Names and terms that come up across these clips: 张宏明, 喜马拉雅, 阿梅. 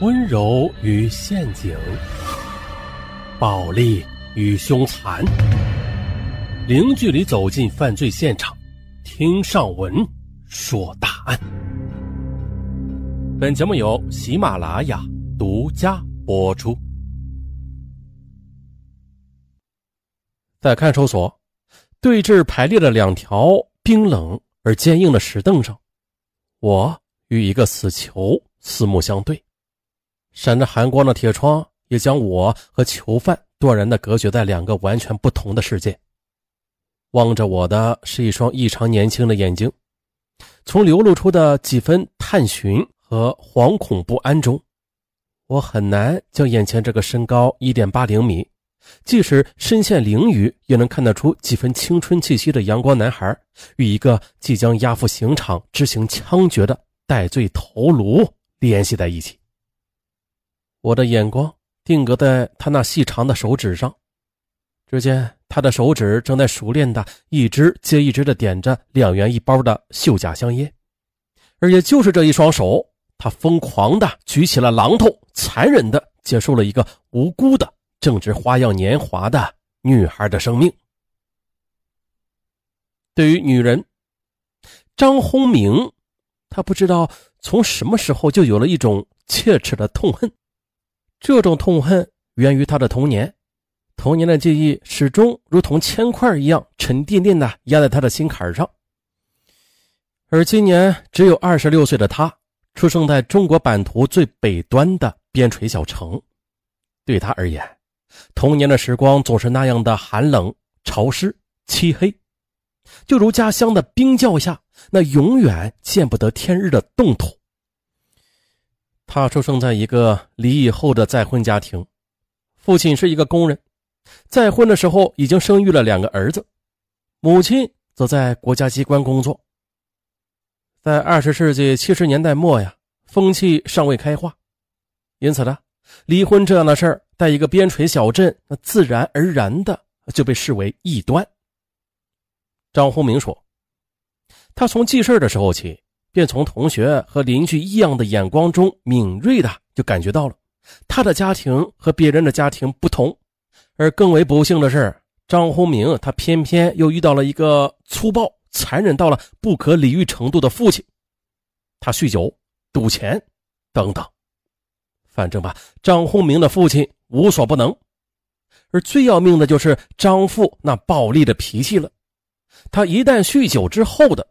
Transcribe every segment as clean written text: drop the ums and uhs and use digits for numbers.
温柔与陷阱，暴力与凶残，零距离走进犯罪现场，听上文说大案。本节目由喜马拉雅独家播出。在看守所，对峙排列了两条冰冷而坚硬的石凳上，我与一个死囚四目相对。闪着寒光的铁窗也将我和囚犯断然地隔绝在两个完全不同的世界。望着我的是一双异常年轻的眼睛，从流露出的几分探寻和惶恐不安中，我很难将眼前这个身高 1.8 米，即使身陷囹圄也能看得出几分青春气息的阳光男孩，与一个即将押赴刑场执行枪决的戴罪头颅联系在一起。我的眼光定格在他那细长的手指上，只见他的手指正在熟练的一只接一只的点着2元1包的绣假香烟，而也就是这一双手，他疯狂的举起了榔头，残忍的结束了一个无辜的正值花样年华的女孩的生命。对于女人，张宏明他不知道从什么时候就有了一种切齿的痛恨，这种痛恨源于他的童年，童年的记忆始终如同铅块一样沉甸甸的压在他的心坎上。而今年只有26岁的他，出生在中国版图最北端的边陲小城。对他而言，童年的时光总是那样的寒冷、潮湿、漆黑，就如家乡的冰窖下那永远见不得天日的冻土。他出生在一个离异后的再婚家庭，父亲是一个工人，再婚的时候已经生育了两个儿子，母亲则在国家机关工作。在20世纪70年代末呀，风气尚未开化，因此呢，离婚这样的事儿在一个边陲小镇那自然而然的就被视为异端。张宏明说，他从记事的时候起便从同学和邻居异样的眼光中敏锐的就感觉到了他的家庭和别人的家庭不同。而更为不幸的是，张宏明他偏偏又遇到了一个粗暴残忍到了不可理喻程度的父亲。他酗酒、赌钱等等，反正吧，张宏明的父亲无所不能。而最要命的就是张父那暴力的脾气了，他一旦酗酒之后的，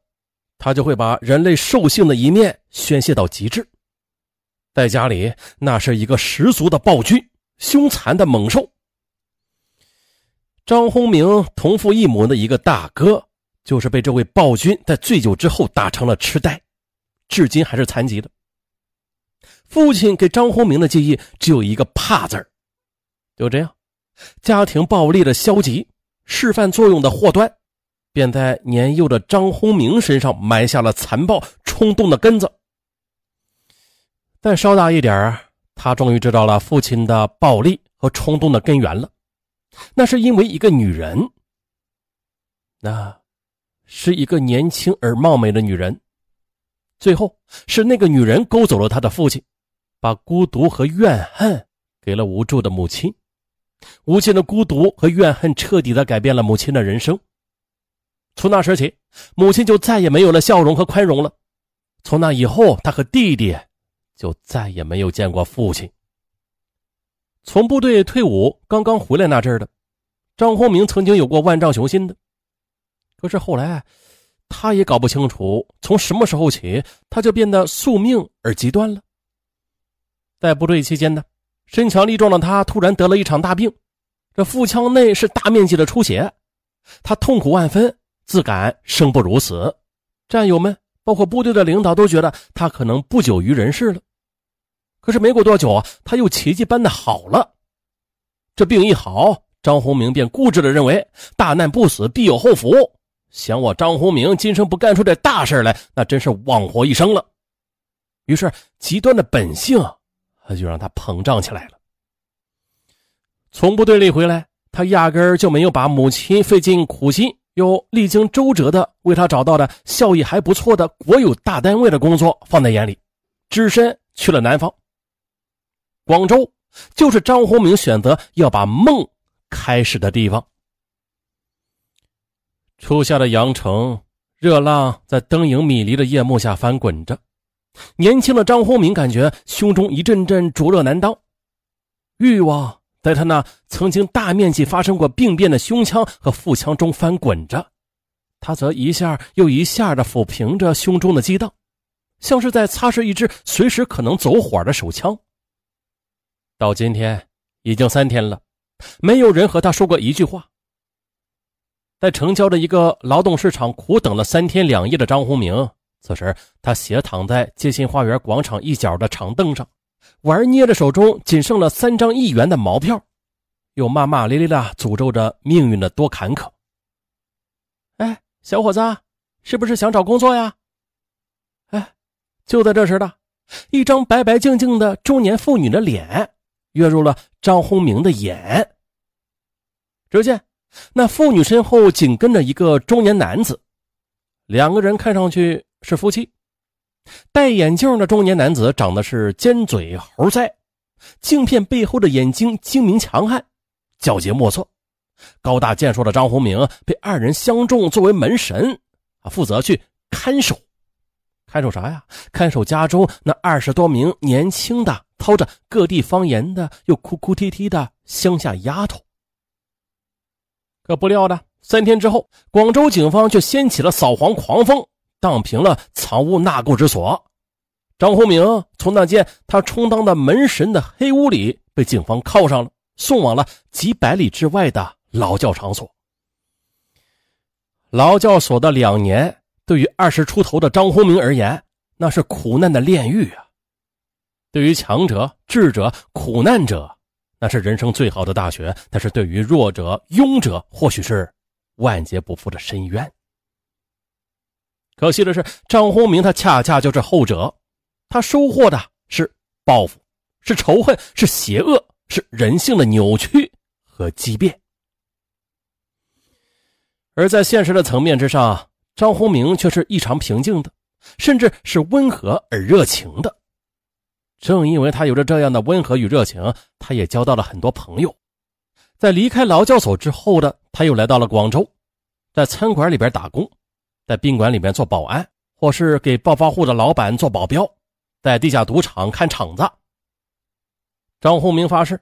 他就会把人类兽性的一面宣泄到极致。在家里那是一个十足的暴君，凶残的猛兽。张宏明同父异母的一个大哥就是被这位暴君在醉酒之后打成了痴呆，至今还是残疾的。父亲给张宏明的记忆只有一个怕字儿。就这样，家庭暴力的消极，示范作用的祸端，便在年幼的张宏明身上埋下了残暴冲动的根子。再稍大一点，他终于知道了父亲的暴力和冲动的根源了，那是因为一个女人，那是一个年轻而貌美的女人。最后是那个女人勾走了他的父亲，把孤独和怨恨给了无助的母亲。无尽的孤独和怨恨彻底地改变了母亲的人生。从那时起，母亲就再也没有了笑容和宽容了。从那以后，他和弟弟就再也没有见过父亲。从部队退伍刚刚回来那阵儿的，张宏明曾经有过万丈雄心的。可是后来，他也搞不清楚从什么时候起，他就变得宿命而极端了。在部队期间呢，身强力壮的他突然得了一场大病，这腹腔内是大面积的出血，他痛苦万分，自感生不如死，战友们包括部队的领导都觉得他可能不久于人世了。可是没过多久啊，他又奇迹般的好了。这病一好，张宏明便固执地认为大难不死必有后福，想我张宏明今生不干出这大事来，那真是枉活一生了。于是极端的本性就让他膨胀起来了。从部队里回来，他压根儿就没有把母亲费尽苦心又历经周折的为他找到的效益还不错的国有大单位的工作放在眼里，只身去了南方。广州就是张宏明选择要把梦开始的地方。初夏的羊城，热浪在灯影迷离的夜幕下翻滚着，年轻的张宏明感觉胸中一阵阵灼热难当，欲望在他那曾经大面积发生过病变的胸腔和腹腔中翻滚着，他则一下又一下地抚平着胸中的激荡，像是在擦拭一支随时可能走火的手枪。到今天已经3天了，没有人和他说过一句话。在城郊的一个劳动市场苦等了3天2夜的张宏明，此时他斜躺在街心花园广场一角的长凳上，玩捏着手中仅剩了3张1元的毛票，又骂骂咧咧地诅咒着命运的多坎坷。哎，小伙子，是不是想找工作呀？哎，就在这时的一张白白净净的中年妇女的脸跃入了张宏明的眼。只见那妇女身后紧跟着一个中年男子，两个人看上去是夫妻。戴眼镜的中年男子长得是尖嘴猴腮，镜片背后的眼睛精明强悍，皎洁莫测。高大健硕的张宏明被二人相中作为门神，负责去看守。看守啥呀？看守家中那20多名年轻的操着各地方言的又哭哭啼啼的乡下丫头。可不料的，3天之后，广州警方却掀起了扫黄狂风，荡平了藏污纳垢之所。张宏明从那间他充当的门神的黑屋里被警方铐上了，送往了几百里之外的劳教场所。劳教所的2年，对于20出头的张宏明而言，那是苦难的炼狱啊！对于强者、智者、苦难者，那是人生最好的大学，但是对于弱者、庸者，或许是万劫不复的深渊。可惜的是，张宏明他恰恰就是后者，他收获的是报复，是仇恨，是邪恶，是人性的扭曲和畸变。而在现实的层面之上，张宏明却是异常平静的，甚至是温和而热情的。正因为他有着这样的温和与热情，他也交到了很多朋友。在离开劳教所之后的，他又来到了广州，在餐馆里边打工，在宾馆里面做保安，或是给暴发户的老板做保镖，在地下赌场看场子。张宏明发誓，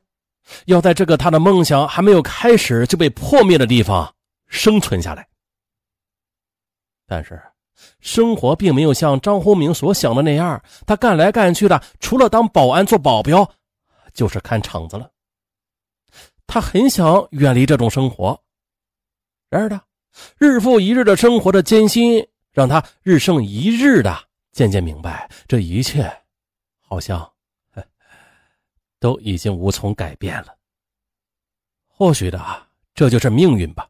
要在这个他的梦想还没有开始就被破灭的地方生存下来。但是生活并没有像张宏明所想的那样，他干来干去的，除了当保安做保镖，就是看场子了。他很想远离这种生活，然而的日复一日的生活的艰辛，让他日胜一日的渐渐明白，这一切好像都已经无从改变了。或许的这就是命运吧。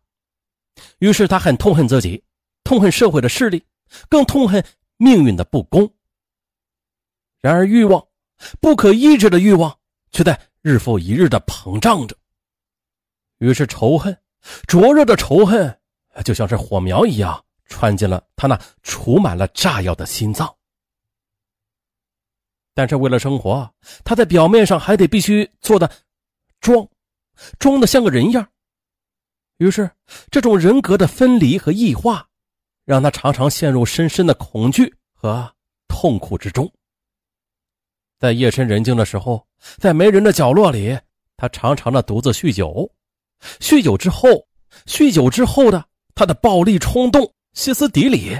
于是他很痛恨自己，痛恨社会的势力，更痛恨命运的不公。然而欲望，不可抑制的欲望，却在日复一日的膨胀着。于是仇恨，灼热的仇恨，就像是火苗一样，穿进了他那储满了炸药的心脏。但是为了生活，他在表面上还得必须做的装的像个人样。于是这种人格的分离和异化，让他常常陷入深深的恐惧和痛苦之中。在夜深人静的时候，在没人的角落里，他常常的独自酗酒之后的他的暴力冲动、歇斯底里，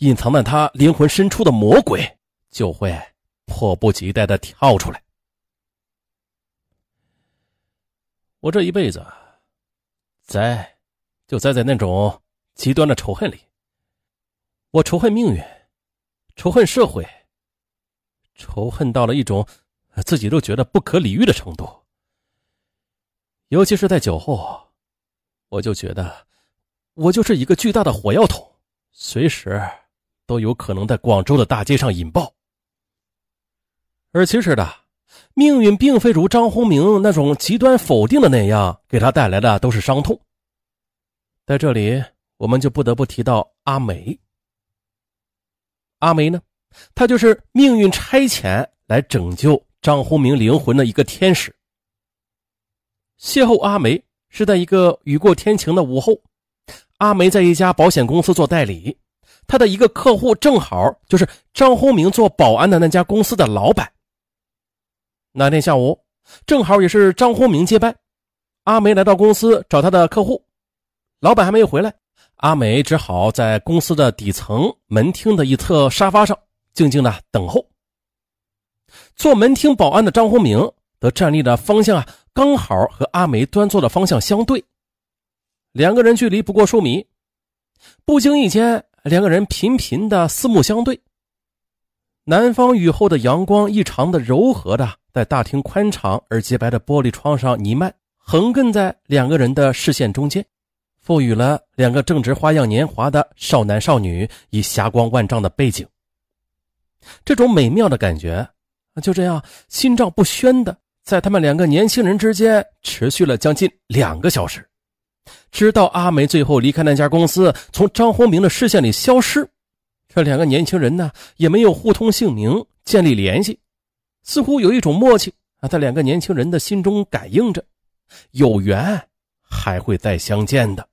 隐藏在他灵魂深处的魔鬼就会迫不及待的跳出来。我这一辈子就栽在那种极端的仇恨里。我仇恨命运，仇恨社会，仇恨到了一种自己都觉得不可理喻的程度。尤其是在酒后，我就觉得我就是一个巨大的火药桶，随时都有可能在广州的大街上引爆。而其实的命运并非如张宏明那种极端否定的那样，给他带来的都是伤痛。在这里我们就不得不提到阿梅。阿梅呢，她就是命运差遣来拯救张宏明灵魂的一个天使。邂逅阿梅是在一个雨过天晴的午后，阿梅在一家保险公司做代理，她的一个客户正好就是张宏明做保安的那家公司的老板。那天下午正好也是张宏明接班，阿梅来到公司找她的客户，老板还没有回来，阿梅只好在公司的底层门厅的一侧沙发上静静的等候。做门厅保安的张宏明的站立的方向刚好和阿梅端坐的方向相对，两个人距离不过数米，不经意间两个人频频的四目相对。南方雨后的阳光异常的柔和的在大厅宽敞而洁白的玻璃窗上弥漫，横亘在两个人的视线中间，赋予了两个正值花样年华的少男少女以霞光万丈的背景。这种美妙的感觉就这样心照不宣的在他们两个年轻人之间持续了将近2个小时，直到阿梅最后离开那家公司，从张宏明的视线里消失。这两个年轻人呢也没有互通姓名建立联系，似乎有一种默契在两个年轻人的心中感应着，有缘还会再相见的。